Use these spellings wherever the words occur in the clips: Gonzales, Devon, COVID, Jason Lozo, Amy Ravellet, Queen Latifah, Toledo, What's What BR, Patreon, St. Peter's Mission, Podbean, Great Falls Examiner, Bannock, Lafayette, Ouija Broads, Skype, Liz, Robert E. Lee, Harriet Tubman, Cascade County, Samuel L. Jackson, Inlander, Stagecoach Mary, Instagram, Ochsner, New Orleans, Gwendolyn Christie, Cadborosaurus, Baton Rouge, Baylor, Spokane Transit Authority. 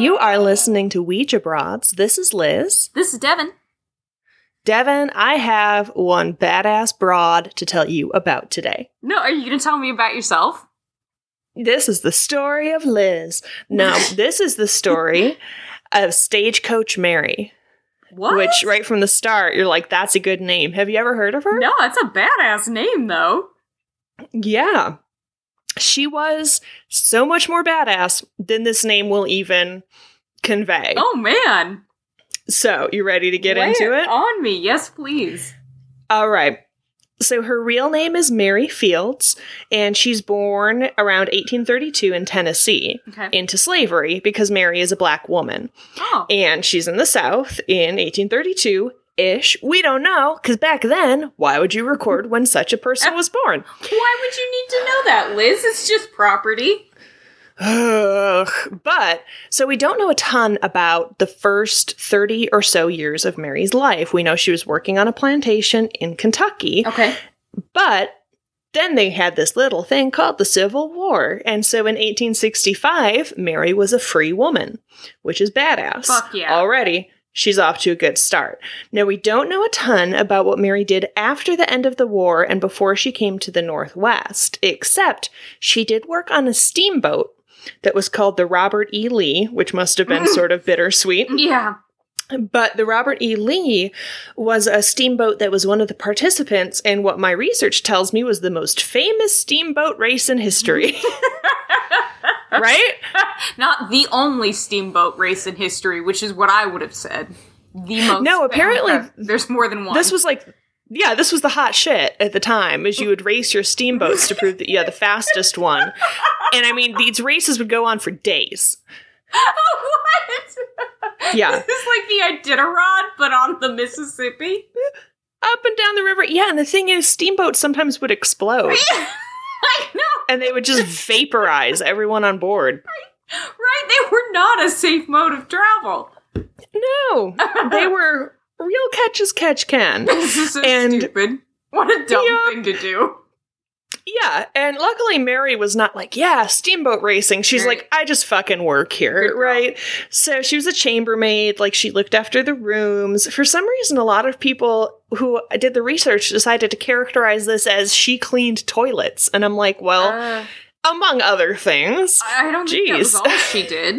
You are listening to Ouija Broads. This is Liz. This is Devin. Devin, I have one badass broad to tell you about today. No, are you going to tell me about yourself? This is the story of Liz. No, this is the story of Stagecoach Mary. What? Which, right from the start, you're like, that's a good name. Have you ever heard of her? No, it's a badass name, though. Yeah. She was so much more badass than this name will even convey. Oh, man. So, you ready to get into it? On me. Yes, please. All right. So, her real name is Mary Fields, and she's born around 1832 in Tennessee into slavery because Mary is a black woman. Oh. And she's in the South in 1832-ish. We don't know, because back then, why would you record when such a person was born? Why would you need to know that, Liz? It's just property. But, so we don't know a ton about the first 30 or so years of Mary's life. We know she was working on a plantation in Kentucky. Okay. But then they had this little thing called the Civil War. And so in 1865, Mary was a free woman, which is badass. Fuck yeah. Already, she's off to a good start. Now, we don't know a ton about what Mary did after the end of the war and before she came to the Northwest, except she did work on a steamboat that was called the Robert E. Lee, which must have been sort of bittersweet. Yeah. But the Robert E. Lee was a steamboat that was one of the participants in what my research tells me was the most famous steamboat race in history. Right? Not the only steamboat race in history, which is what I would have said. The most. No, apparently. There's more than one. This was like... Yeah, this was the hot shit at the time, is you would race your steamboats to prove that you had the fastest one. And, I mean, these races would go on for days. Oh, what? Yeah. This is like the Iditarod, but on the Mississippi? Up and down the river. Yeah, and the thing is, steamboats sometimes would explode. I know. And they would just vaporize everyone on board. Right? They were not a safe mode of travel. No. They were... Real catch as catch can. This is so stupid. What a dumb thing to do. Yeah, and luckily Mary was not like, yeah, steamboat racing. She's like, I just fucking work here, right? So she was a chambermaid. Like, she looked after the rooms. For some reason, a lot of people who did the research decided to characterize this as she cleaned toilets. And I'm like, well... Among other things. I don't think that was all she did.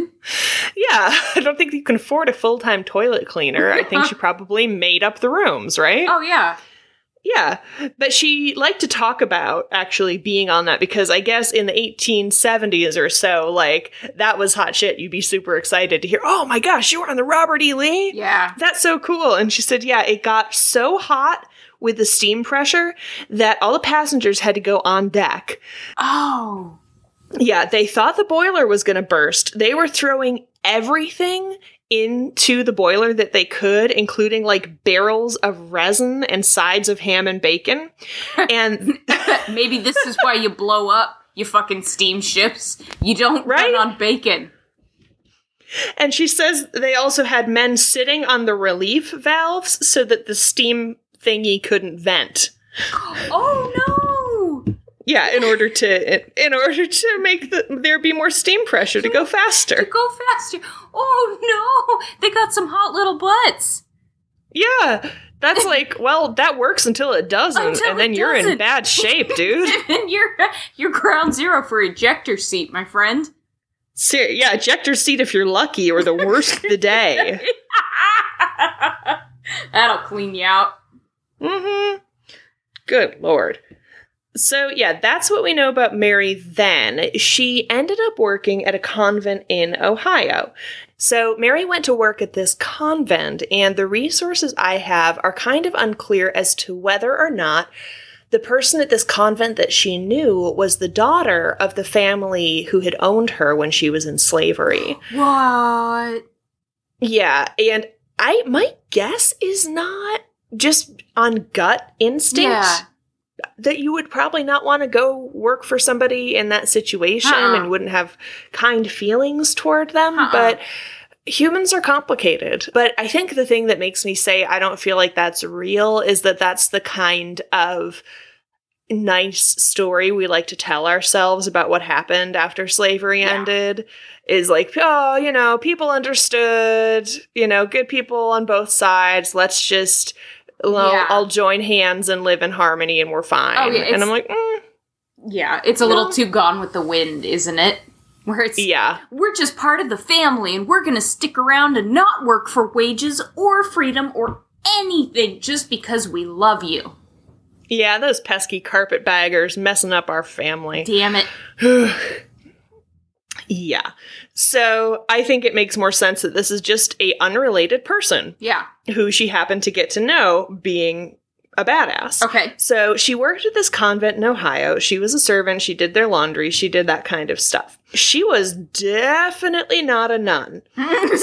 Yeah, I don't think you can afford a full-time toilet cleaner. I think she probably made up the rooms, right? Oh, yeah. Yeah, but she liked to talk about actually being on that because I guess in the 1870s or so, like, that was hot shit. You'd be super excited to hear, oh my gosh, you were on the Robert E. Lee? Yeah. That's so cool. And she said, yeah, it got so hot with the steam pressure that all the passengers had to go on deck. Oh. Yeah, they thought the boiler was going to burst. They were throwing everything into the boiler that they could, including, like, barrels of resin and sides of ham and bacon. And maybe this is why you blow up, you fucking steamships. You don't run on bacon. And she says they also had men sitting on the relief valves so that the steam... thingy couldn't vent. Oh no! Yeah, in order to make there be more steam pressure to go faster. Oh no! They got some hot little butts. Yeah, that's like that works until it doesn't, you're in bad shape, dude. And you're ground zero for ejector seat, my friend. Yeah, ejector seat if you're lucky, or the worst of the day. That'll clean you out. Mm-hmm. Good lord. So, yeah, that's what we know about Mary then. She ended up working at a convent in Ohio. So, Mary went to work at this convent, and the resources I have are kind of unclear as to whether or not the person at this convent that she knew was the daughter of the family who had owned her when she was in slavery. What? Yeah, and my guess is not... Just on gut instinct, that you would probably not want to go work for somebody in that situation and wouldn't have kind feelings toward them. But humans are complicated. But I think the thing that makes me say I don't feel like that's real is that that's the kind of nice story we like to tell ourselves about what happened after slavery ended is like, oh, you know, people understood, you know, good people on both sides. Let's just, I'll join hands and live in harmony and we're fine. Oh, yeah, and I'm like, yeah, it's a little too Gone with the Wind, isn't it? Where it's, we're just part of the family and we're going to stick around and not work for wages or freedom or anything just because we love you. Yeah, those pesky carpetbaggers messing up our family. Damn it. Yeah. So I think it makes more sense that this is just a unrelated person. Yeah. Who she happened to get to know being a badass. Okay. So she worked at this convent in Ohio. She was a servant. She did their laundry. She did that kind of stuff. She was definitely not a nun.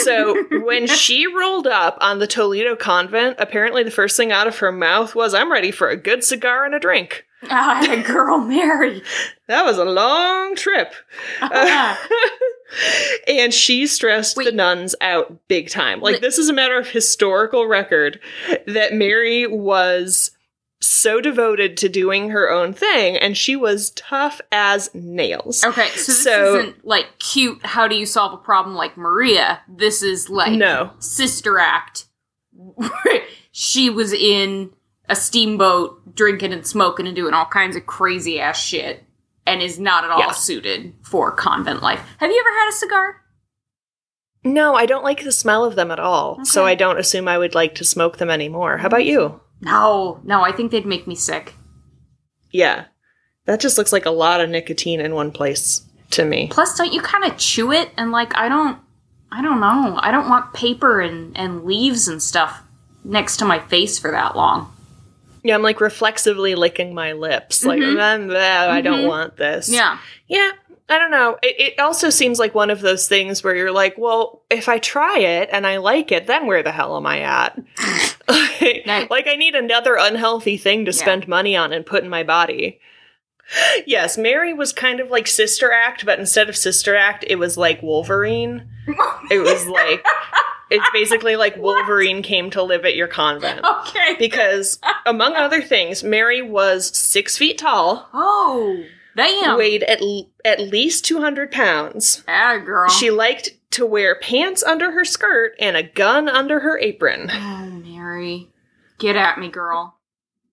So when she rolled up on the Toledo convent, apparently the first thing out of her mouth was, "I'm ready for a good cigar and a drink." Oh, that girl, Mary. That was a long trip. Oh, yeah. And she stressed the nuns out big time. Like, this is a matter of historical record that Mary was so devoted to doing her own thing, and she was tough as nails. Okay, so this isn't, like, cute, how do you solve a problem like Maria. This is, like, Sister Act. She was in a steamboat, drinking and smoking and doing all kinds of crazy-ass shit, and is not at all suited for convent life. Have you ever had a cigar? No, I don't like the smell of them at all, so I don't assume I would like to smoke them anymore. How about you? No, I think they'd make me sick. Yeah, that just looks like a lot of nicotine in one place to me. Plus, don't you kind of chew it? And, like, I don't know. I don't want paper and leaves and stuff next to my face for that long. Yeah, I'm, like, reflexively licking my lips. Like, I don't want this. Yeah. Yeah, I don't know. It also seems like one of those things where you're like, well, if I try it and I like it, then where the hell am I at? Like, I need another unhealthy thing to spend money on and put in my body. Yes, Mary was kind of like Sister Act, but instead of Sister Act, it was like Wolverine. It was like... It's basically like Wolverine came to live at your convent. Okay. Because, among other things, Mary was 6 feet tall. Oh, damn. Weighed at least 200 pounds. Ah, girl. She liked to wear pants under her skirt and a gun under her apron. Oh, Mary. Get at me, girl.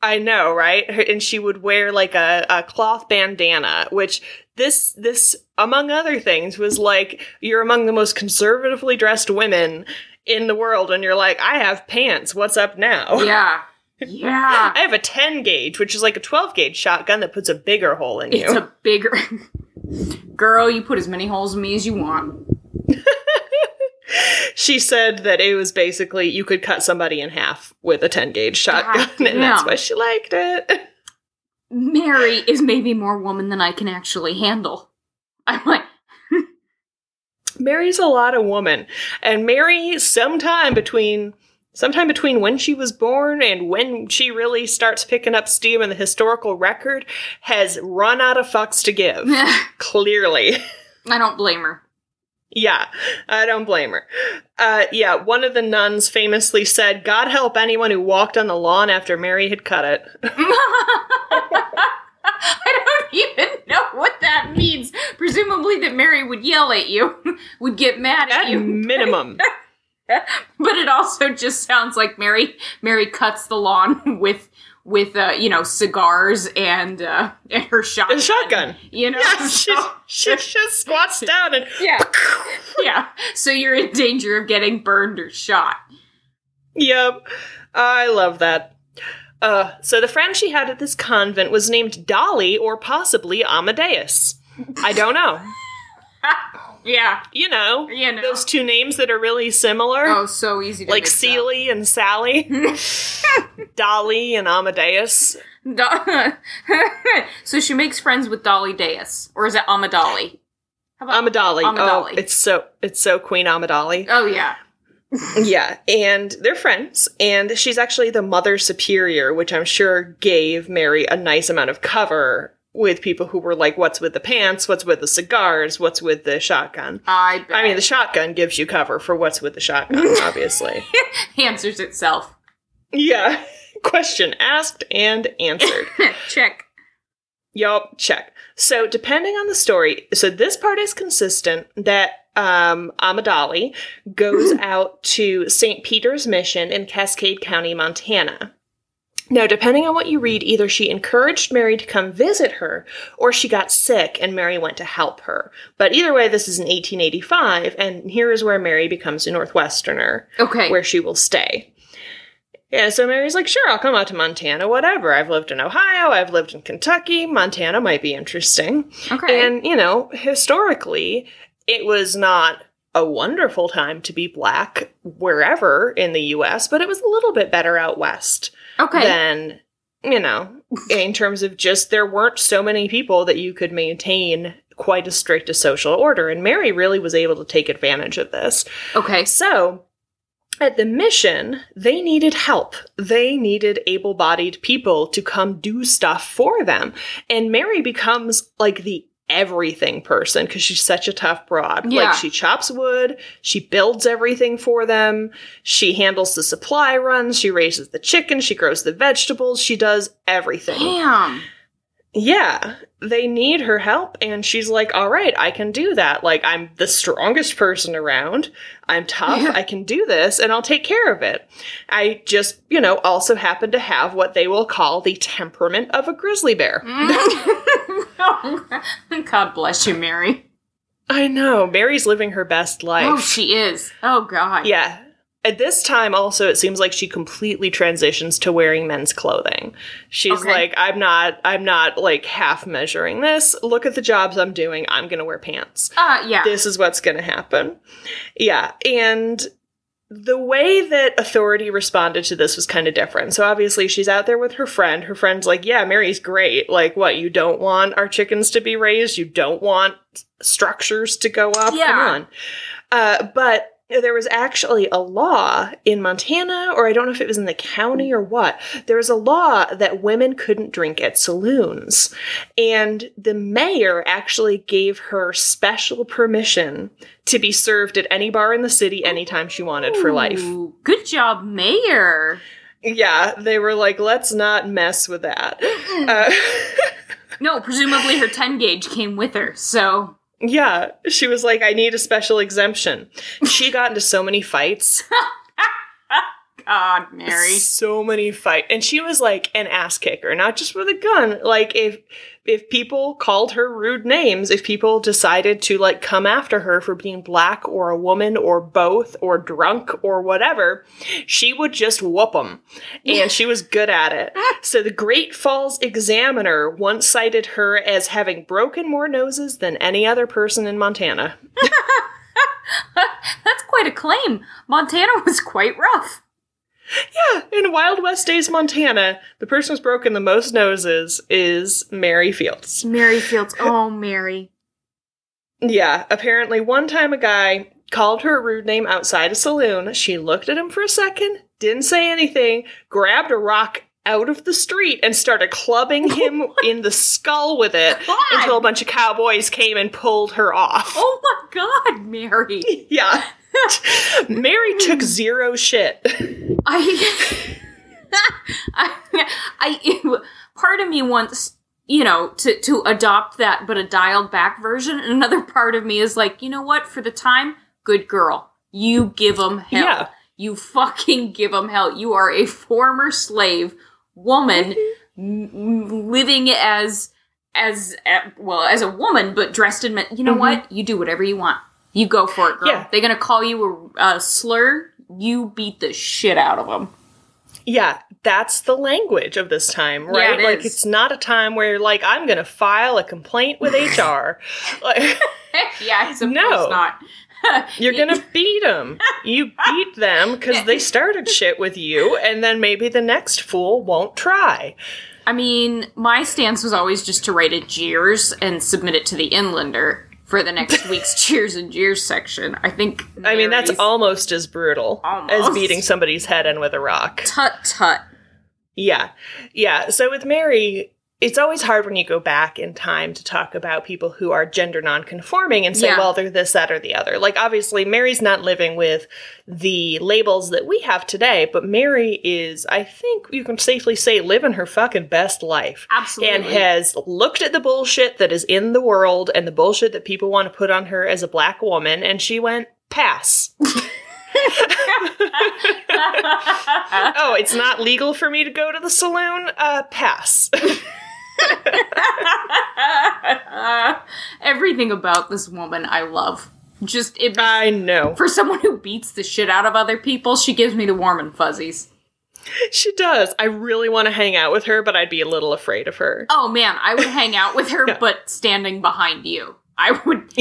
I know, right? And she would wear, like, a cloth bandana, which... This, among other things, was like, you're among the most conservatively dressed women in the world, and you're like, I have pants, what's up now? Yeah. Yeah. I have a 10 gauge, which is like a 12 gauge shotgun that puts a bigger hole in you. It's a bigger... Girl, you put as many holes in me as you want. She said that it was basically, you could cut somebody in half with a 10 gauge shotgun, and that's why she liked it. Mary is maybe more woman than I can actually handle. I'm like... Mary's a lot of woman. And Mary, sometime between when she was born and when she really starts picking up steam in the historical record, has run out of fucks to give. Clearly. I don't blame her. Yeah, I don't blame her. One of the nuns famously said, God help anyone who walked on the lawn after Mary had cut it. I don't even know what that means. Presumably that Mary would yell at you, would get mad at you. At minimum. But it also just sounds like Mary cuts the lawn with cigars and her shotgun. A shotgun. You know? Yeah, she just squats down and... Yeah. Yeah. So you're in danger of getting burned or shot. Yep. I love that. So the friend she had at this convent was named Dolly or possibly Amadeus. I don't know. Yeah. You know. Those two names that are really similar. Oh, so easy to like Seely and Sally. Dolly and Amadeus. So she makes friends with Dolly Deus. Or is it Amadali? How about Amadali. Amadali. Oh, it's so Queen Amadali. Oh, yeah. Yeah, and they're friends, and she's actually the Mother Superior, which I'm sure gave Mary a nice amount of cover with people who were like, what's with the pants, what's with the cigars, what's with the shotgun? I mean, the shotgun gives you cover for what's with the shotgun, obviously. Answers itself. Yeah. Question asked and answered. Check. Yup, check. So depending on the story, so this part is consistent that Amadali goes out to St. Peter's Mission in Cascade County, Montana. Now, depending on what you read, either she encouraged Mary to come visit her, or she got sick and Mary went to help her. But either way, this is in 1885, and here is where Mary becomes a Northwesterner. Okay. Where she will stay. Yeah, so Mary's like, sure, I'll come out to Montana, whatever. I've lived in Ohio, I've lived in Kentucky, Montana might be interesting. Okay. And, you know, historically, it was not a wonderful time to be black wherever in the U.S., but it was a little bit better out west. Okay. Than, you know, in terms of just there weren't so many people that you could maintain quite as strict a social order. And Mary really was able to take advantage of this. Okay. So at the mission, they needed help. They needed able-bodied people to come do stuff for them. And Mary becomes like the everything person because she's such a tough broad. Yeah. Like, she chops wood, she builds everything for them, she handles the supply runs, she raises the chicken, she grows the vegetables, she does everything. Damn. Yeah, they need her help, and she's like, all right, I can do that. Like, I'm the strongest person around. I'm tough. Yeah. I can do this, and I'll take care of it. I just, you know, also happen to have what they will call the temperament of a grizzly bear. God bless you, Mary. I know. Mary's living her best life. Oh, she is. Oh, God. Yeah. At this time, also, it seems like she completely transitions to wearing men's clothing. She's okay. Like, I'm not, like, half measuring this. Look at the jobs I'm doing. I'm going to wear pants. Yeah. This is what's going to happen. Yeah. And the way that authority responded to this was kind of different. So, obviously, she's out there with her friend. Her friend's like, yeah, Mary's great. Like, what, you don't want our chickens to be raised? You don't want structures to go up? Yeah. Come on. But there was actually a law in Montana, or I don't know if it was in the county or what. There was a law that women couldn't drink at saloons. And the mayor actually gave her special permission to be served at any bar in the city anytime she wanted for life. Ooh, good job, mayor. Yeah, they were like, let's not mess with that. No, presumably her 10 gauge came with her, so... Yeah, she was like, I need a special exemption. She got into so many fights. God, Mary. So many fights. And she was like an ass kicker, not just with a gun. Like, if people called her rude names, if people decided to, like, come after her for being black or a woman or both or drunk or whatever, she would just whoop them. And she was good at it. So the Great Falls Examiner once cited her as having broken more noses than any other person in Montana. That's quite a claim. Montana was quite rough. Yeah, in Wild West Days, Montana, the person who's broken the most noses is Mary Fields. Mary Fields. Oh, Mary. Yeah, apparently one time a guy called her a rude name outside a saloon. She looked at him for a second, didn't say anything, grabbed a rock out of the street and started clubbing him in the skull with it until a bunch of cowboys came and pulled her off. Oh, my God, Mary. Yeah. Mary took zero shit. I part of me wants, you know, to adopt that, but a dialed back version. And another part of me is like, you know what? For the time, good girl. You give them hell. Yeah. You fucking give them hell. You are a former slave woman living as a woman, but dressed in men. You know what? You do whatever you want. You go for it, girl. Yeah. They're going to call you a slur. You beat the shit out of them. Yeah, that's the language of this time, right? Yeah, like, it's not a time where you're like, I'm going to file a complaint with HR. Like, yeah, I suppose not. You're going to beat them. You beat them because they started shit with you, and then maybe the next fool won't try. I mean, my stance was always just to write a jeers and submit it to the Inlander for the next week's Cheers and Jeers section. I think I mean, that's almost as brutal as beating somebody's head in with a rock. Tut, tut. Yeah. Yeah. So with Mary, it's always hard when you go back in time to talk about people who are gender nonconforming and say, well, they're this, that, or the other. Like, obviously, Mary's not living with the labels that we have today, but Mary is, I think you can safely say, living her fucking best life. Absolutely. And has looked at the bullshit that is in the world and the bullshit that people want to put on her as a black woman, and she went, pass. Oh, it's not legal for me to go to the saloon? Pass. Everything about this woman I love. Just, it, I know. For someone who beats the shit out of other people, she gives me the warm and fuzzies. She does. I really want to hang out with her, but I'd be a little afraid of her. Oh, man, I would hang out with her, but standing behind you. I would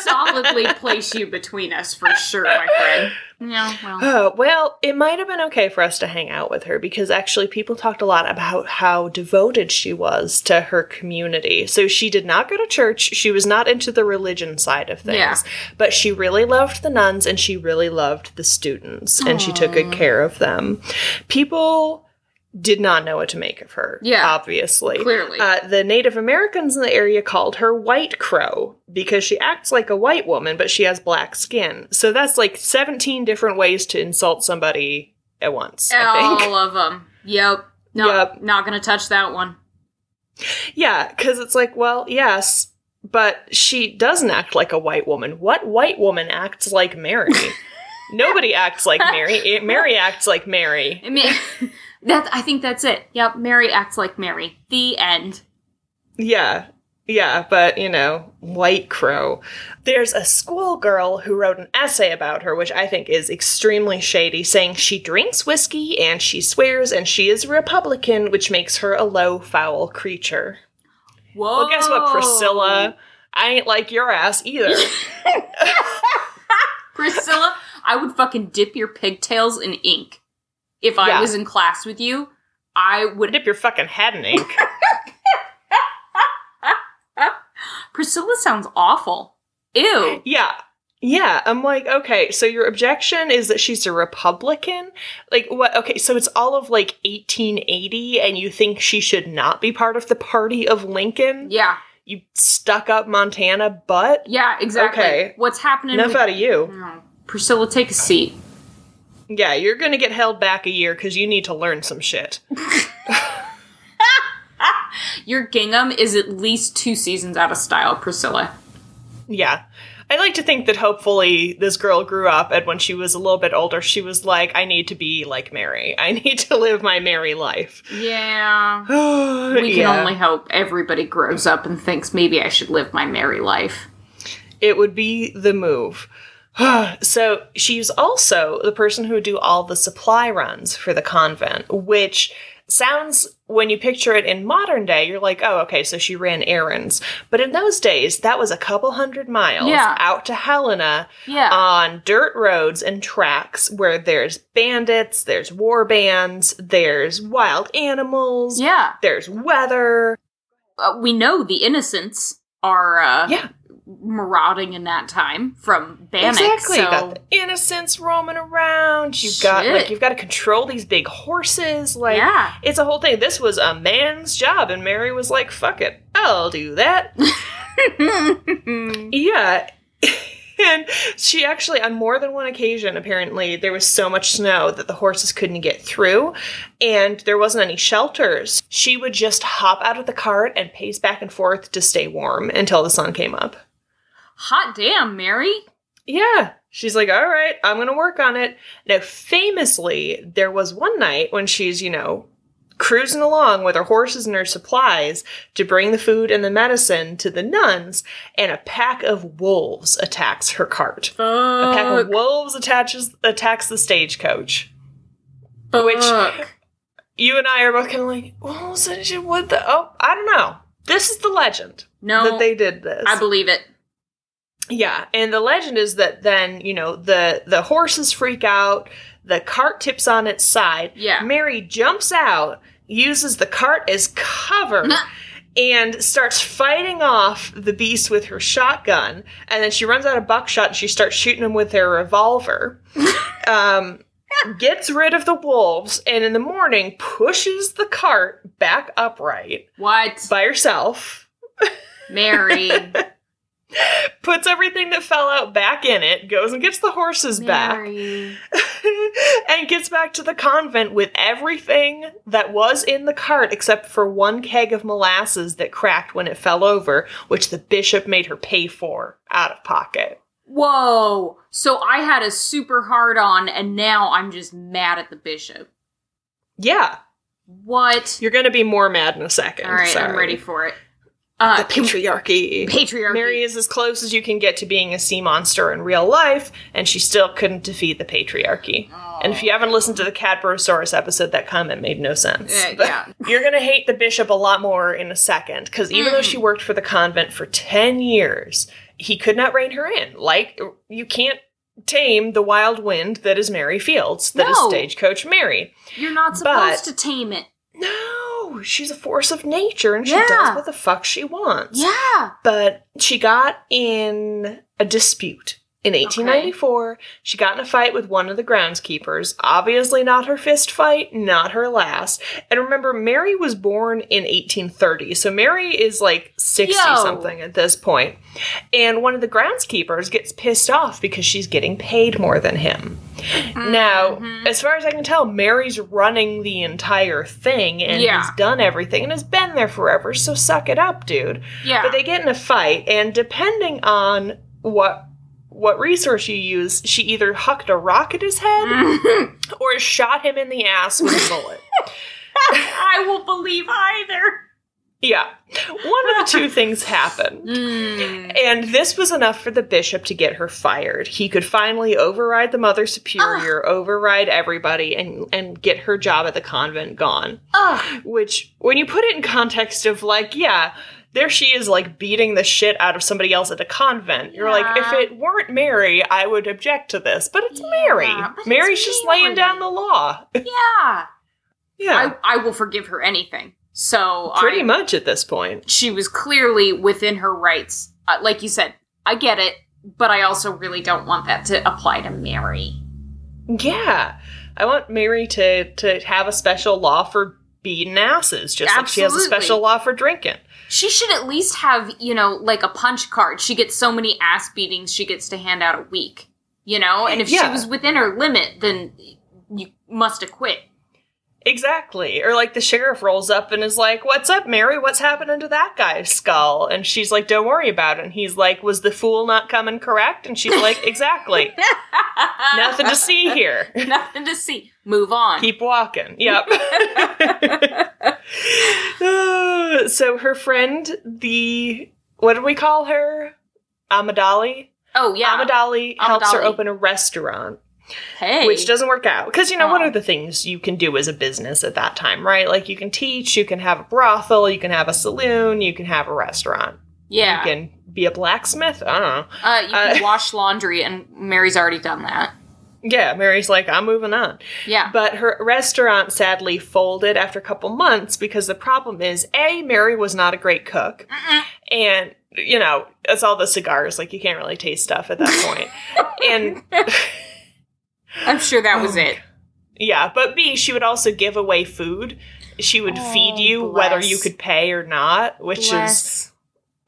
solidly place you between us for sure, my friend. Yeah, well. Oh, well, it might have been okay for us to hang out with her because actually people talked a lot about how devoted she was to her community. So she did not go to church. She was not into the religion side of things. Yeah. But she really loved the nuns and she really loved the students. And she took good care of them. People did not know what to make of her, obviously. Clearly. The Native Americans in the area called her White Crow because she acts like a white woman, but she has black skin. So that's like 17 different ways to insult somebody at once, I think. All of them. Yep. No, not going to touch that one. Yeah, because it's like, well, yes, but she doesn't act like a white woman. What white woman acts like Mary? Nobody acts like Mary. Mary acts like Mary. I mean... I think that's it. Yep, Mary acts like Mary. The end. Yeah. Yeah, but, you know, White Crow. There's a schoolgirl who wrote an essay about her, which I think is extremely shady, saying she drinks whiskey and she swears and she is a Republican, which makes her a low, foul creature. Whoa. Well, guess what, Priscilla? I ain't like your ass either. Priscilla, I would fucking dip your pigtails in ink. If I was in class with you, I would... dip your fucking head in ink. Priscilla sounds awful. Ew. Yeah. Yeah. I'm like, okay, so your objection is that she's a Republican? Like, what? Okay, so it's all of, like, 1880, and you think she should not be part of the party of Lincoln? Yeah. You stuck-up Montana butt? Yeah, exactly. Okay. What's happening... Enough out of you. No. Priscilla, take a seat. Yeah, you're going to get held back a year because you need to learn some shit. Your gingham is at least 2 seasons out of style, Priscilla. Yeah. I like to think that hopefully this girl grew up and when she was a little bit older, she was like, I need to be like Mary. I need to live my Mary life. Yeah. We can only hope everybody grows up and thinks maybe I should live my Mary life. It would be the move. So she's also the person who would do all the supply runs for the convent, which sounds, when you picture it in modern day, you're like, oh, okay, so she ran errands. But in those days, that was a couple hundred miles out to Helena on dirt roads and tracks where there's bandits, there's war bands, there's wild animals, there's weather. We know the innocents are... marauding in that time from Bannock. Exactly. So. You got the innocents roaming around. You've got to control these big horses. Like, it's a whole thing. This was a man's job, and Mary was like, fuck it, I'll do that. And she actually, on more than one occasion, apparently, there was so much snow that the horses couldn't get through, and there wasn't any shelters. She would just hop out of the cart and pace back and forth to stay warm until the sun came up. Hot damn, Mary. Yeah. She's like, all right, I'm going to work on it. Now, famously, there was one night when she's, you know, cruising along with her horses and her supplies to bring the food and the medicine to the nuns, and a pack of wolves attacks her cart. Fuck. A pack of wolves attacks the stagecoach. Fuck. Which you and I are both kind of like, I don't know. This is the legend. No. That they did this. I believe it. Yeah, and the legend is that then, you know, the horses freak out, the cart tips on its side, Mary jumps out, uses the cart as cover, and starts fighting off the beast with her shotgun, and then she runs out of buckshot and she starts shooting him with her revolver. gets rid of the wolves, and in the morning pushes the cart back upright. What? By herself. Mary. Puts everything that fell out back in it, goes and gets the horses Mary. Back, and gets back to the convent with everything that was in the cart except for one keg of molasses that cracked when it fell over, which the bishop made her pay for out of pocket. Whoa! So I had a super hard on, and now I'm just mad at the bishop. Yeah. What? You're going to be more mad in a second. All right, sorry. I'm ready for it. The patriarchy. Patriarchy. Mary is as close as you can get to being a sea monster in real life, and she still couldn't defeat the patriarchy. Oh. And if you haven't listened to the Cadborosaurus episode, that comment made no sense. Yeah. You're going to hate the bishop a lot more in a second, because even though she worked for the convent for 10 years, he could not rein her in. Like, you can't tame the wild wind that is Mary Fields, that is Stagecoach Mary. You're not supposed to tame it. No, she's a force of nature, and she does what the fuck she wants. Yeah. But she got in a dispute in 1894. Okay. She got in a fight with one of the groundskeepers. Obviously not her fist fight, not her last. And remember, Mary was born in 1830, so Mary is like 60-something at this point. And one of the groundskeepers gets pissed off because she's getting paid more than him. Mm-hmm. Now, as far as I can tell, Mary's running the entire thing and has done everything and has been there forever, so suck it up, dude. Yeah. But they get in a fight, and depending on what resource you use, she either hucked a rock at his head or shot him in the ass with a bullet. I won't believe either. Yeah. One of the two things happened. And this was enough for the bishop to get her fired. He could finally override the mother superior, override everybody, and get her job at the convent gone. Which, when you put it in context of, like, there she is, like, beating the shit out of somebody else at a convent. You're like, if it weren't Mary, I would object to this. But it's Mary. But Mary's just laying down the law. Yeah. Yeah. I will forgive her anything. So pretty much at this point. She was clearly within her rights. Like you said, I get it, but I also really don't want that to apply to Mary. Yeah. I want Mary to have a special law for beating asses, just like she has a special law for drinking. She should at least have, you know, like a punch card. She gets so many ass beatings she gets to hand out a week, you know? And if she was within her limit, then you must have quit. Exactly. Or, like, the sheriff rolls up and is like, "What's up, Mary? What's happening to that guy's skull?" And she's like, "Don't worry about it." And he's like, "Was the fool not coming correct?" And she's like, "Exactly." Nothing to see here. Nothing to see. Move on. Keep walking. Yep. So her friend, what do we call her? Amadali? Oh, yeah. Amadali helps her open a restaurant. Hey. Which doesn't work out. Because, you know, what are the things you can do as a business at that time, right? Like, you can teach, you can have a brothel, you can have a saloon, you can have a restaurant. Yeah. You can be a blacksmith. I don't know. You can wash laundry, and Mary's already done that. Yeah, Mary's like, "I'm moving on." Yeah. But her restaurant sadly folded after a couple months because the problem is, A, Mary was not a great cook. And, you know, it's all the cigars. Like, you can't really taste stuff at that point. And... I'm sure that was it. Yeah, but B, she would also give away food. She would feed you whether you could pay or not, which is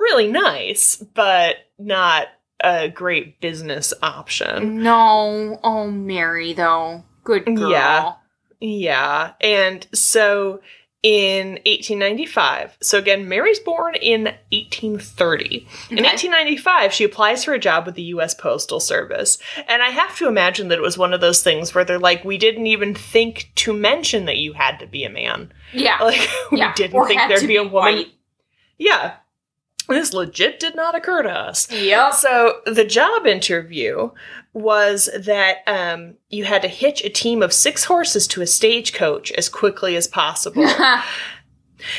really nice, but not a great business option. No. Oh, Mary, though. Good girl. Yeah. Yeah. And so in 1895, so again, Mary's born in 1830. Okay. In 1895, she applies for a job with the U.S. Postal Service. And I have to imagine that it was one of those things where they're like, "We didn't even think to mention that you had to be a man." Yeah. Like, we didn't think there'd be a woman. White. Yeah. This legit did not occur to us. Yep. So the job interview was that you had to hitch a team of 6 horses to a stagecoach as quickly as possible.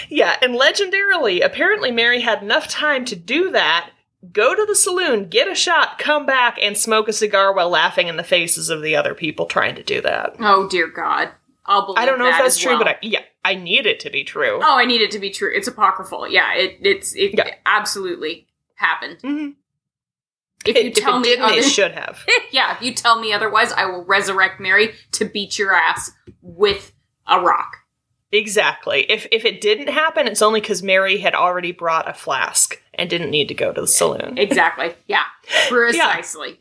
Yeah, and legendarily, apparently Mary had enough time to do that, go to the saloon, get a shot, come back, and smoke a cigar while laughing in the faces of the other people trying to do that. Oh, dear God. I'll believe that. I don't know if that's true, but I need it to be true. Oh, I need it to be true. It's apocryphal. Yeah, it absolutely happened. Mm-hmm. If you tell me otherwise, they should have. Yeah, if you tell me otherwise, I will resurrect Mary to beat your ass with a rock. Exactly. If it didn't happen, it's only because Mary had already brought a flask and didn't need to go to the saloon. Exactly. Yeah. Precisely. Yeah.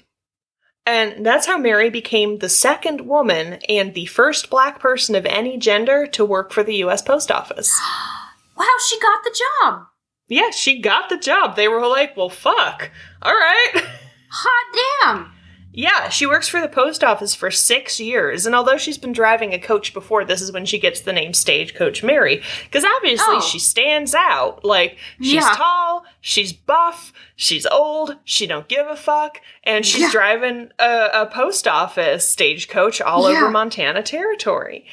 And that's how Mary became the second woman and the first black person of any gender to work for the U.S. Post Office. Wow, she got the job. Yeah, she got the job. They were like, well, fuck. All right. Hot damn. Yeah, she works for the post office for 6 years. And although she's been driving a coach before, this is when she gets the name Stagecoach Mary. Because obviously she stands out. Like, she's tall, she's buff, she's old, she don't give a fuck. And she's driving a post office stagecoach all over Montana territory.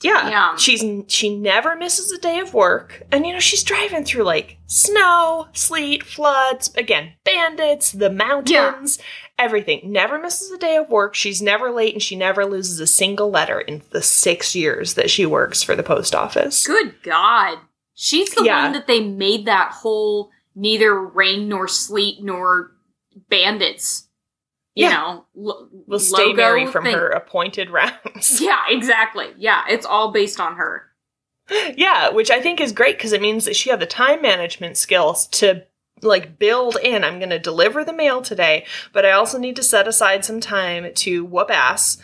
Yeah. She never misses a day of work. And, you know, she's driving through, like, snow, sleet, floods, again, bandits, the mountains, everything. Never misses a day of work. She's never late, and she never loses a single letter in the 6 years that she works for the post office. Good God. She's the one that they made that whole neither rain nor sleet nor bandits, you know, we'll stay Mary from her appointed rounds. Yeah, exactly. Yeah, it's all based on her. Yeah, which I think is great because it means that she had the time management skills to, like, build in, I'm going to deliver the mail today, but I also need to set aside some time to whoop ass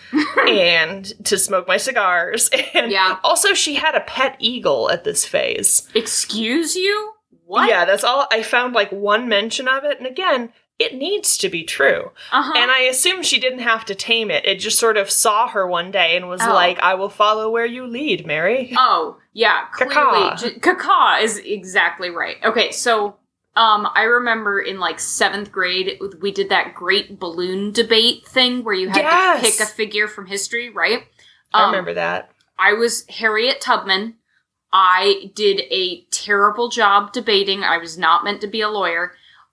and to smoke my cigars. And also, she had a pet eagle at this phase. Excuse you? What? Yeah, that's all. I found, like, one mention of it. And again, it needs to be true. Uh-huh. And I assume she didn't have to tame it. It just sort of saw her one day and was like, I will follow where you lead, Mary. Oh, yeah. Caw-caw. Clearly. Caw-caw is exactly right. Okay, so I remember in, like, 7th grade, we did that great balloon debate thing where you had to pick a figure from history, right? I remember that. I was Harriet Tubman. I did a terrible job debating. I was not meant to be a lawyer.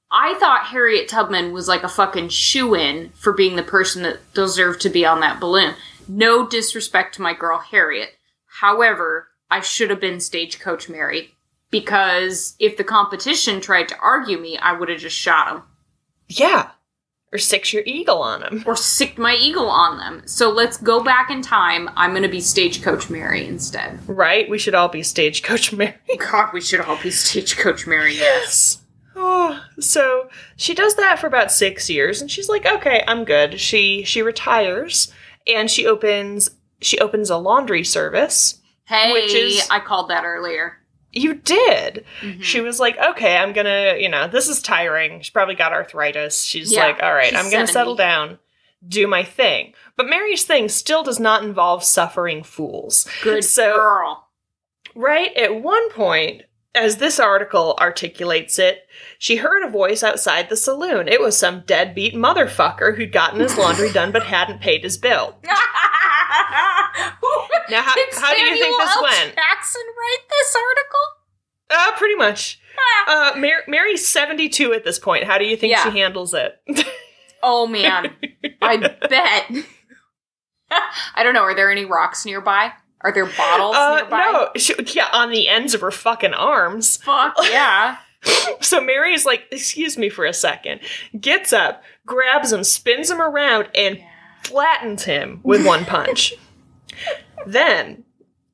I thought Harriet Tubman was like a fucking shoo-in for being the person that deserved to be on that balloon. No disrespect to my girl Harriet. However, I should have been Stagecoach Mary, because if the competition tried to argue me, I would have just shot him. Yeah. Or sicked your eagle on him. Or sicked my eagle on them. So let's go back in time. I'm going to be Stagecoach Mary instead. Right? We should all be Stagecoach Mary. God, we should all be Stagecoach Mary, yes. Oh, so she does that for about 6 years, and she's like, okay, I'm good. She retires, and she opens a laundry service. Hey, which is, I called that earlier. You did. Mm-hmm. She was like, okay, I'm going to, you know, this is tiring. She's probably got arthritis. She's like, all right, I'm going to settle down, do my thing. But Mary's thing still does not involve suffering fools. Good girl. Right at one point, as this article articulates it, she heard a voice outside the saloon. It was some deadbeat motherfucker who'd gotten his laundry done but hadn't paid his bill. Now, how do you think this went? Did Samuel L. Jackson write this article? Pretty much. Mary's 72 at this point. How do you think she handles it? Oh, man. I bet. I don't know. Are there any rocks nearby? Are there bottles nearby? No. On the ends of her fucking arms. Fuck, yeah. So Mary's like, excuse me for a second. Gets up, grabs him, spins him around, and flattens him with one punch. Then,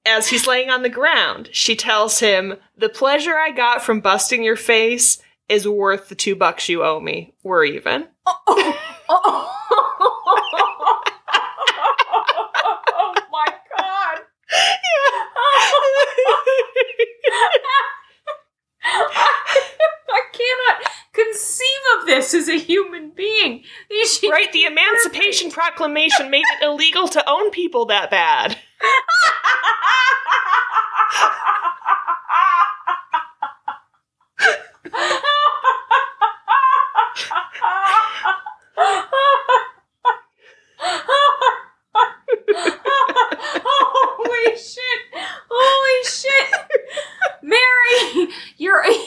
as he's laying on the ground, she tells him, the pleasure I got from busting your face is worth the $2 you owe me. We're even. Uh-oh. Uh-oh. I cannot conceive of this as a human being. Right, the Emancipation Proclamation made it illegal to own people that bad. Holy shit! Holy shit! Mary, you own a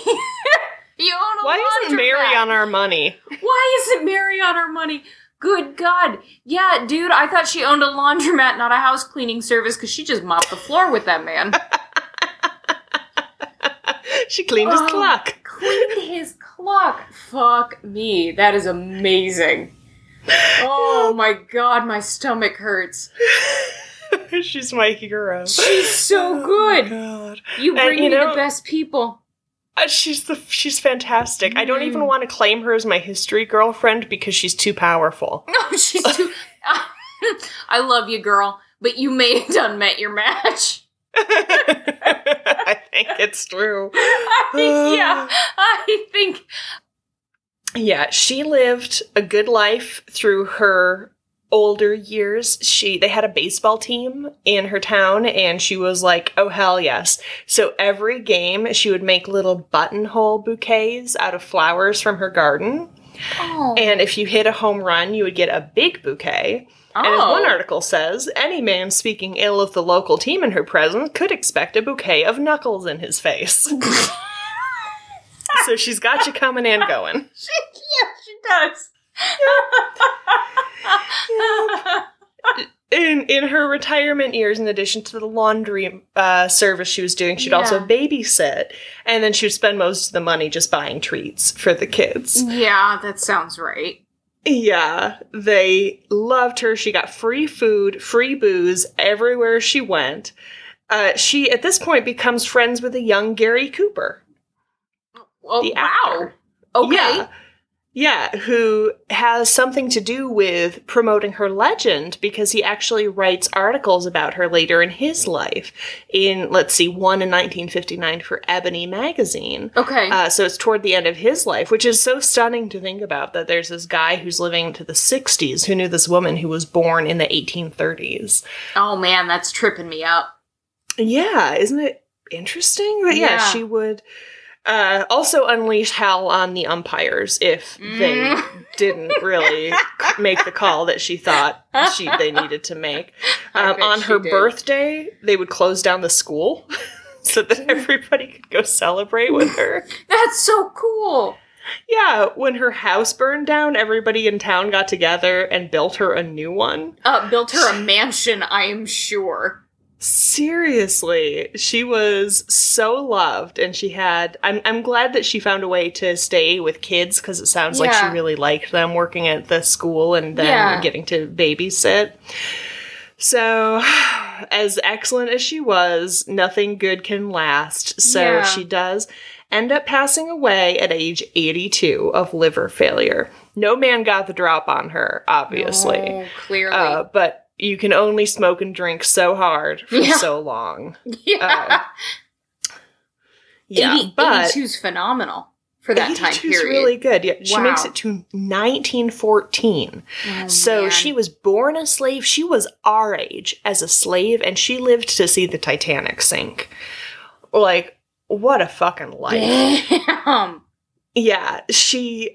laundromat. Why isn't Mary on our money? Why isn't Mary on our money? Good God. Yeah, dude, I thought she owned a laundromat, not a house cleaning service, because she just mopped the floor with that man. She cleaned his clock. Cleaned his clock. Fuck me. That is amazing. Oh my god, my stomach hurts. She's my hero. She's so good. Oh god. You bring me the best people. She's fantastic. I don't even want to claim her as my history girlfriend because she's too powerful. No, she's too... I love you, girl, but you may have done met your match. I think it's true. Yeah, she lived a good life through her older years. They had a baseball team in her town, and she was like, oh, hell yes. So every game, she would make little buttonhole bouquets out of flowers from her garden. Oh. And if you hit a home run, you would get a big bouquet. Oh. And as one article says, any man speaking ill of the local team in her presence could expect a bouquet of knuckles in his face. So she's got you coming and going. Yeah, she does. Yep. In her retirement years, in addition to the laundry service she was doing, she'd also babysit, and then she would spend most of the money just buying treats for the kids. Yeah, that sounds right. Yeah, they loved her. She got free food, free booze everywhere she went. She, at this point, becomes friends with a young Gary Cooper. Oh, the actor. Wow. Okay. Yeah, who has something to do with promoting her legend because he actually writes articles about her later in his life. In, let's see, one in 1959 for Ebony Magazine. Okay. So it's toward the end of his life, which is so stunning to think about, that there's this guy who's living to the 60s who knew this woman who was born in the 1830s. Oh, man, that's tripping me up. Yeah, isn't it interesting? But yeah, she would... also unleash hell on the umpires if they didn't really make the call that she thought they needed to make. On her birthday, they would close down the school so that everybody could go celebrate with her. That's so cool! Yeah, when her house burned down, everybody in town got together and built her a new one. Built her a mansion, I am sure. Seriously, she was so loved, and she had... I'm glad that she found a way to stay with kids, because it sounds like she really liked them, working at the school and then getting to babysit. So, as excellent as she was, nothing good can last, so she does end up passing away at age 82 of liver failure. No man got the drop on her, obviously. Oh, clearly. But... you can only smoke and drink so hard for so long. Yeah. 82's phenomenal for that time period. 82's really good. Yeah, wow. She makes it to 1914. Oh, so man. She was born a slave. She was our age as a slave, and she lived to see the Titanic sink. Like, what a fucking life. Damn. Yeah, she...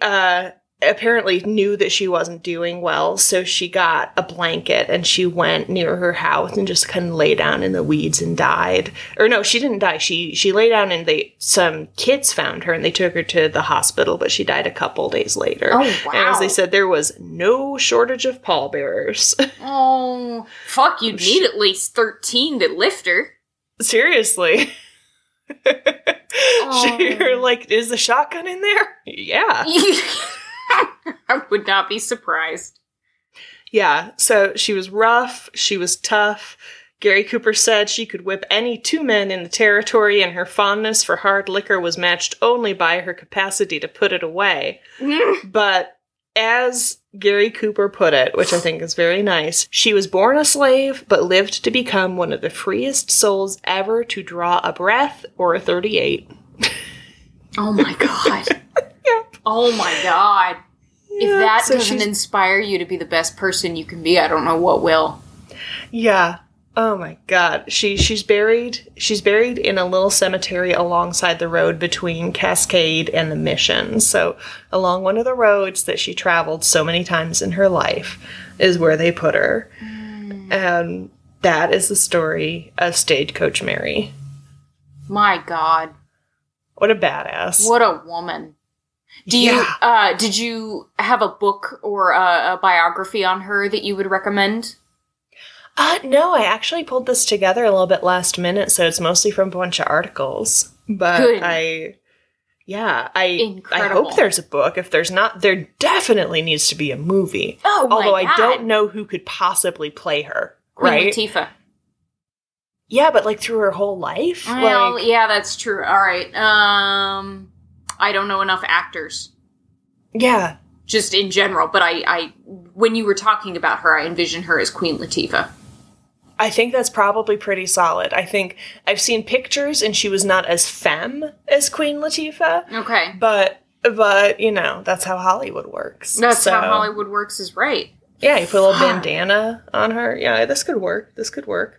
apparently knew that she wasn't doing well, so she got a blanket and she went near her house and just kind of lay down in the weeds and died. Or no, she didn't die. She lay down and some kids found her and they took her to the hospital, but she died a couple days later. Oh, wow. And as they said, there was no shortage of pallbearers. Oh, fuck, you'd need at least 13 to lift her. Seriously. Oh. You're like, is the shotgun in there? Yeah. I would not be surprised. Yeah, so she was rough, she was tough. Gary Cooper said she could whip any two men in the territory, and her fondness for hard liquor was matched only by her capacity to put it away. But as Gary Cooper put it, which I think is very nice, she was born a slave, but lived to become one of the freest souls ever to draw a breath or a 38. Oh my god. Yep. Oh my god. Yeah, if that doesn't inspire you to be the best person you can be, I don't know what will. Yeah. Oh my god. She's buried in a little cemetery alongside the road between Cascade and the Mission. So along one of the roads that she traveled so many times in her life is where they put her. And that is the story of Stagecoach Mary. My god. What a badass. What a woman. Did you have a book or a biography on her that you would recommend? No, I actually pulled this together a little bit last minute, so it's mostly from a bunch of articles. But good. I hope there's a book. If there's not, there definitely needs to be a movie. Oh, my God. Although I don't know who could possibly play her, right? Queen Latifah. Yeah, but, like, through her whole life? Well, yeah, that's true. All right. I don't know enough actors. Yeah. Just in general. But I when you were talking about her, I envisioned her as Queen Latifah. I think that's probably pretty solid. I think I've seen pictures, and she was not as femme as Queen Latifah. Okay. But you know, that's how Hollywood works. That's how Hollywood works is right. Yeah, you put a little bandana on her. Yeah, this could work.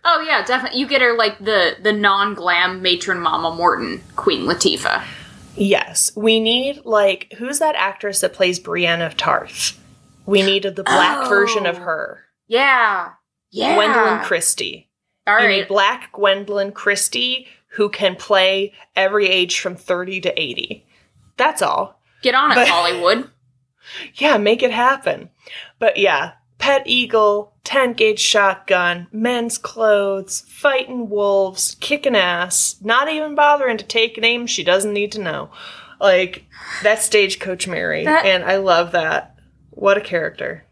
Oh, yeah, definitely. You get her, like, the non-glam matron Mama Morton, Queen Latifah. Yes. We need, like, who's that actress that plays Brienne of Tarth? We needed the black version of her. Yeah. Yeah. Gwendolyn Christie. All right. You need black Gwendolyn Christie who can play every age from 30 to 80. That's all. Get on it, Hollywood. Yeah, make it happen. But yeah, pet eagle, 10-gauge shotgun, men's clothes, fighting wolves, kicking ass, not even bothering to take names she doesn't need to know. Like, that's Stagecoach Mary, and I love that. What a character.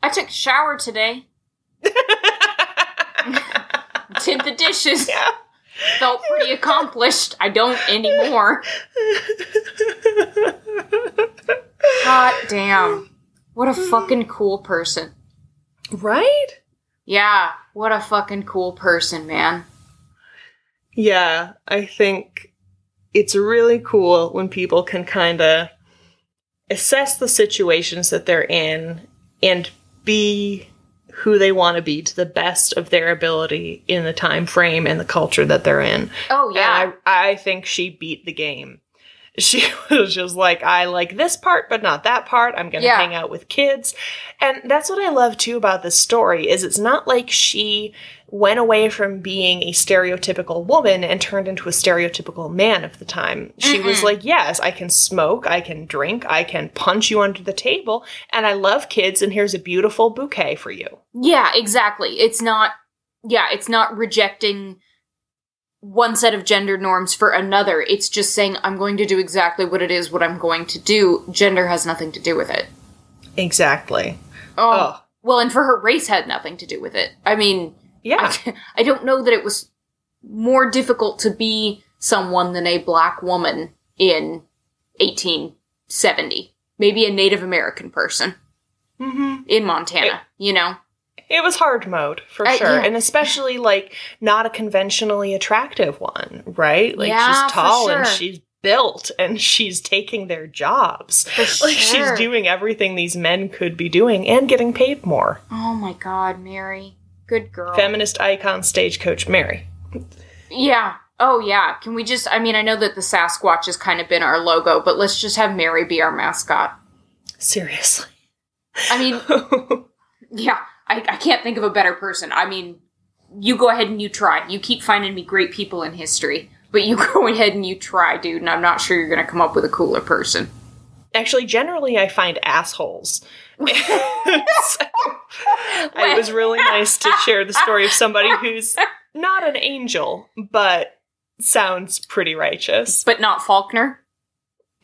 I took a shower today. Did the dishes. Yeah. Felt pretty accomplished. I don't anymore. God damn. What a fucking cool person. Right? Yeah. What a fucking cool person, man. Yeah. I think it's really cool when people can kind of assess the situations that they're in and be who they want to be to the best of their ability in the time frame and the culture that they're in. Oh, yeah. And I think she beat the game. She was just like, I like this part, but not that part. I'm going to hang out with kids. And that's what I love, too, about this story is it's not like she went away from being a stereotypical woman and turned into a stereotypical man of the time. Mm-mm. She was like, yes, I can smoke, I can drink, I can punch you under the table, and I love kids, and here's a beautiful bouquet for you. Yeah, exactly. It's not rejecting one set of gender norms for another. It's just saying, I'm going to do exactly what it is, what I'm going to do. Gender has nothing to do with it. Exactly. Oh. Well, and for her, race had nothing to do with it. I mean, yeah. I don't know that it was more difficult to be someone than a black woman in 1870. Maybe a Native American person in Montana, you know? It was hard mode, for sure. Yeah. And especially, like, not a conventionally attractive one, right? Like, she's tall and she's built and she's taking their jobs. She's doing everything these men could be doing and getting paid more. Oh, my God, Mary. Good girl. Feminist icon Stagecoach Mary. Yeah. Oh, yeah. Can we just, I mean, I know that the Sasquatch has kind of been our logo, but let's just have Mary be our mascot. Seriously. I mean, yeah. I can't think of a better person. I mean, you go ahead and you try. You keep finding me great people in history, but you go ahead and you try, dude, and I'm not sure you're going to come up with a cooler person. Actually, generally, I find assholes. It was really nice to share the story of somebody who's not an angel, but sounds pretty righteous. But not Faulkner?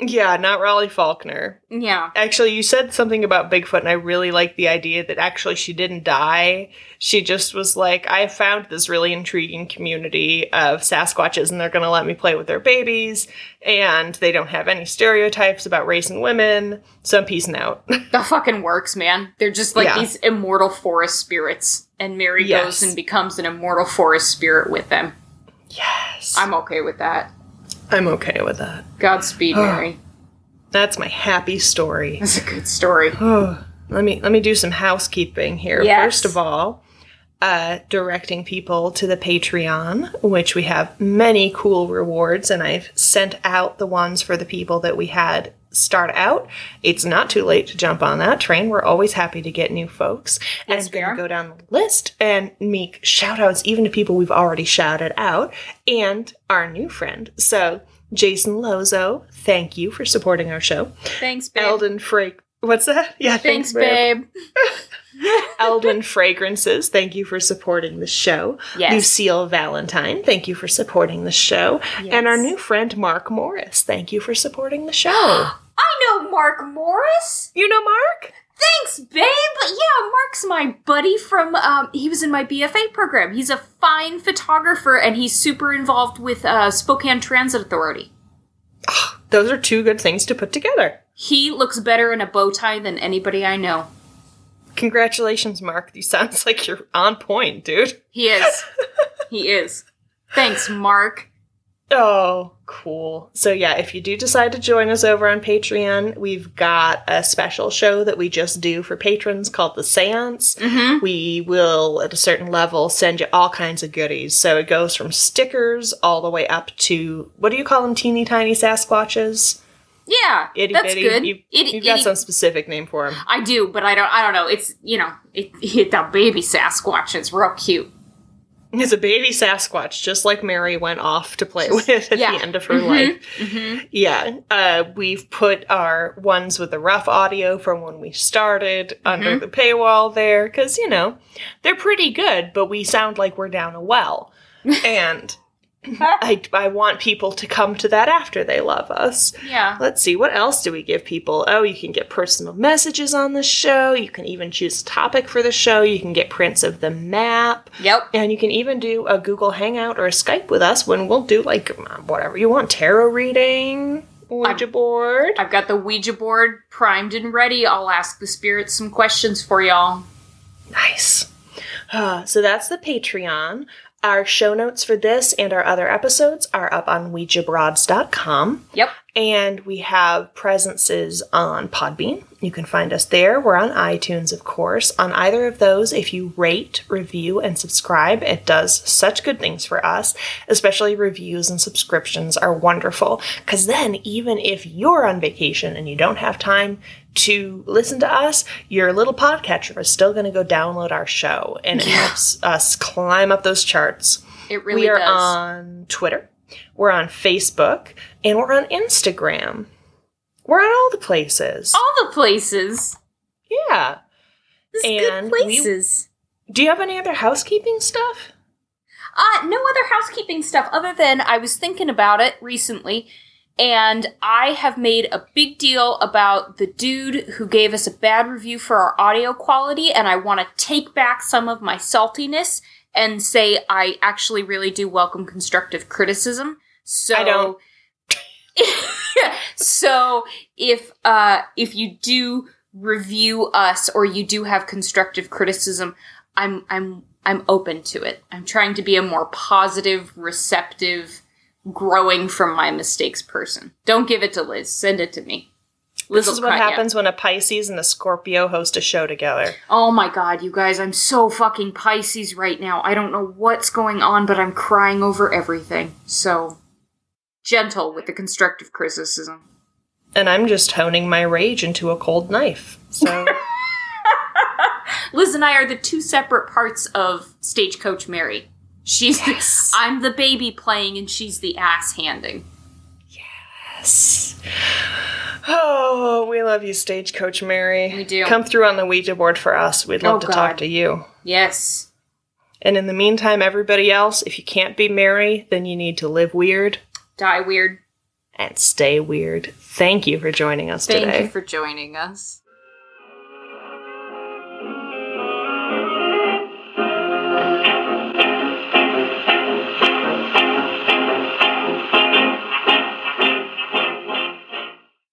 Yeah, not Raleigh Faulkner. Yeah. Actually, you said something about Bigfoot, and I really like the idea that actually she didn't die. She just was like, I found this really intriguing community of Sasquatches, and they're going to let me play with their babies, and they don't have any stereotypes about race and women, so I'm peacing out. That fucking works, man. They're just like these immortal forest spirits, and Mary goes and becomes an immortal forest spirit with them. Yes. I'm okay with that. Godspeed, Mary. That's my happy story. That's a good story. Let me do some housekeeping here. Yes. First of all, directing people to the Patreon, which we have many cool rewards, and I've sent out the ones for the people that we had start out. It's not too late to jump on that train. We're always happy to get new folks. Yes, and then go down the list and make shout outs even to people we've already shouted out and our new friend. So Jason Lozo, thank you for supporting our show. Thanks, babe. Eldon Frake. What's that? Yeah, thanks babe. Eldon Fragrances, thank you for supporting the show. Yes. Lucille Valentine, thank you for supporting the show. Yes. And our new friend, Mark Morris, thank you for supporting the show. I know Mark Morris! You know Mark? Thanks, babe! Yeah, Mark's my buddy from, he was in my BFA program. He's a fine photographer, and he's super involved with Spokane Transit Authority. Oh, those are two good things to put together. He looks better in a bow tie than anybody I know. Congratulations, Mark. You sounds like you're on point, dude. He is. He is. Thanks, Mark. Oh, cool. So yeah, if you do decide to join us over on Patreon, we've got a special show that we just do for patrons called The Seance. Mm-hmm. We will, at a certain level, send you all kinds of goodies. So it goes from stickers all the way up to, what do you call them, teeny tiny Sasquatches? Yeah, itty that's bitty. Good. You've got some specific name for him. I do, but I don't know. It's, you know, the baby Sasquatch is real cute. It's a baby Sasquatch, just like Mary went off to play with at the end of her life. Mm-hmm. Yeah. We've put our ones with the rough audio from when we started under the paywall there, because, you know, they're pretty good, but we sound like we're down a well. And... I want people to come to that after they love us. Yeah. Let's see, what else do we give people? Oh, you can get personal messages on the show. You can even choose a topic for the show. You can get prints of the map. Yep. And you can even do a Google Hangout or a Skype with us when we'll do, like, whatever you want. Tarot reading, Ouija board. I've got the Ouija board primed and ready. I'll ask the spirits some questions for y'all. Nice. So that's the Patreon. Our show notes for this and our other episodes are up on OuijaBroads.com. Yep. And we have presences on Podbean. You can find us there. We're on iTunes, of course. On either of those, if you rate, review, and subscribe, it does such good things for us. Especially reviews and subscriptions are wonderful. Because then, even if you're on vacation and you don't have time to listen to us, your little podcatcher is still going to go download our show, and it helps us climb up those charts. It really does. We are on Twitter, we're on Facebook, and we're on Instagram. We're on all the places. All the places. Yeah. This is good places. Do you have any other housekeeping stuff? No other housekeeping stuff other than I was thinking about it recently. And I have made a big deal about the dude who gave us a bad review for our audio quality, and I want to take back some of my saltiness and say I actually really do welcome constructive criticism. So I don't. So if you do review us or you do have constructive criticism, I'm open to it. I'm trying to be a more positive, receptive, growing from my mistakes person. Don't give it to Liz. Send it to me. Liz, this is what happens when a Pisces and a Scorpio host a show together. Oh my god, you guys, I'm so fucking Pisces right now. I don't know what's going on, but I'm crying over everything. So, gentle with the constructive criticism. And I'm just honing my rage into a cold knife. So, Liz and I are the two separate parts of Stagecoach Mary. Yes. I'm the baby playing and she's the ass handing. Yes. Oh, we love you, Stagecoach Mary. We do. Come through on the Ouija board for us. We'd love to talk to you. Yes. And in the meantime, everybody else, if you can't be Mary, then you need to live weird. Die weird. And stay weird. Thank you for joining us today. Thank you for joining us.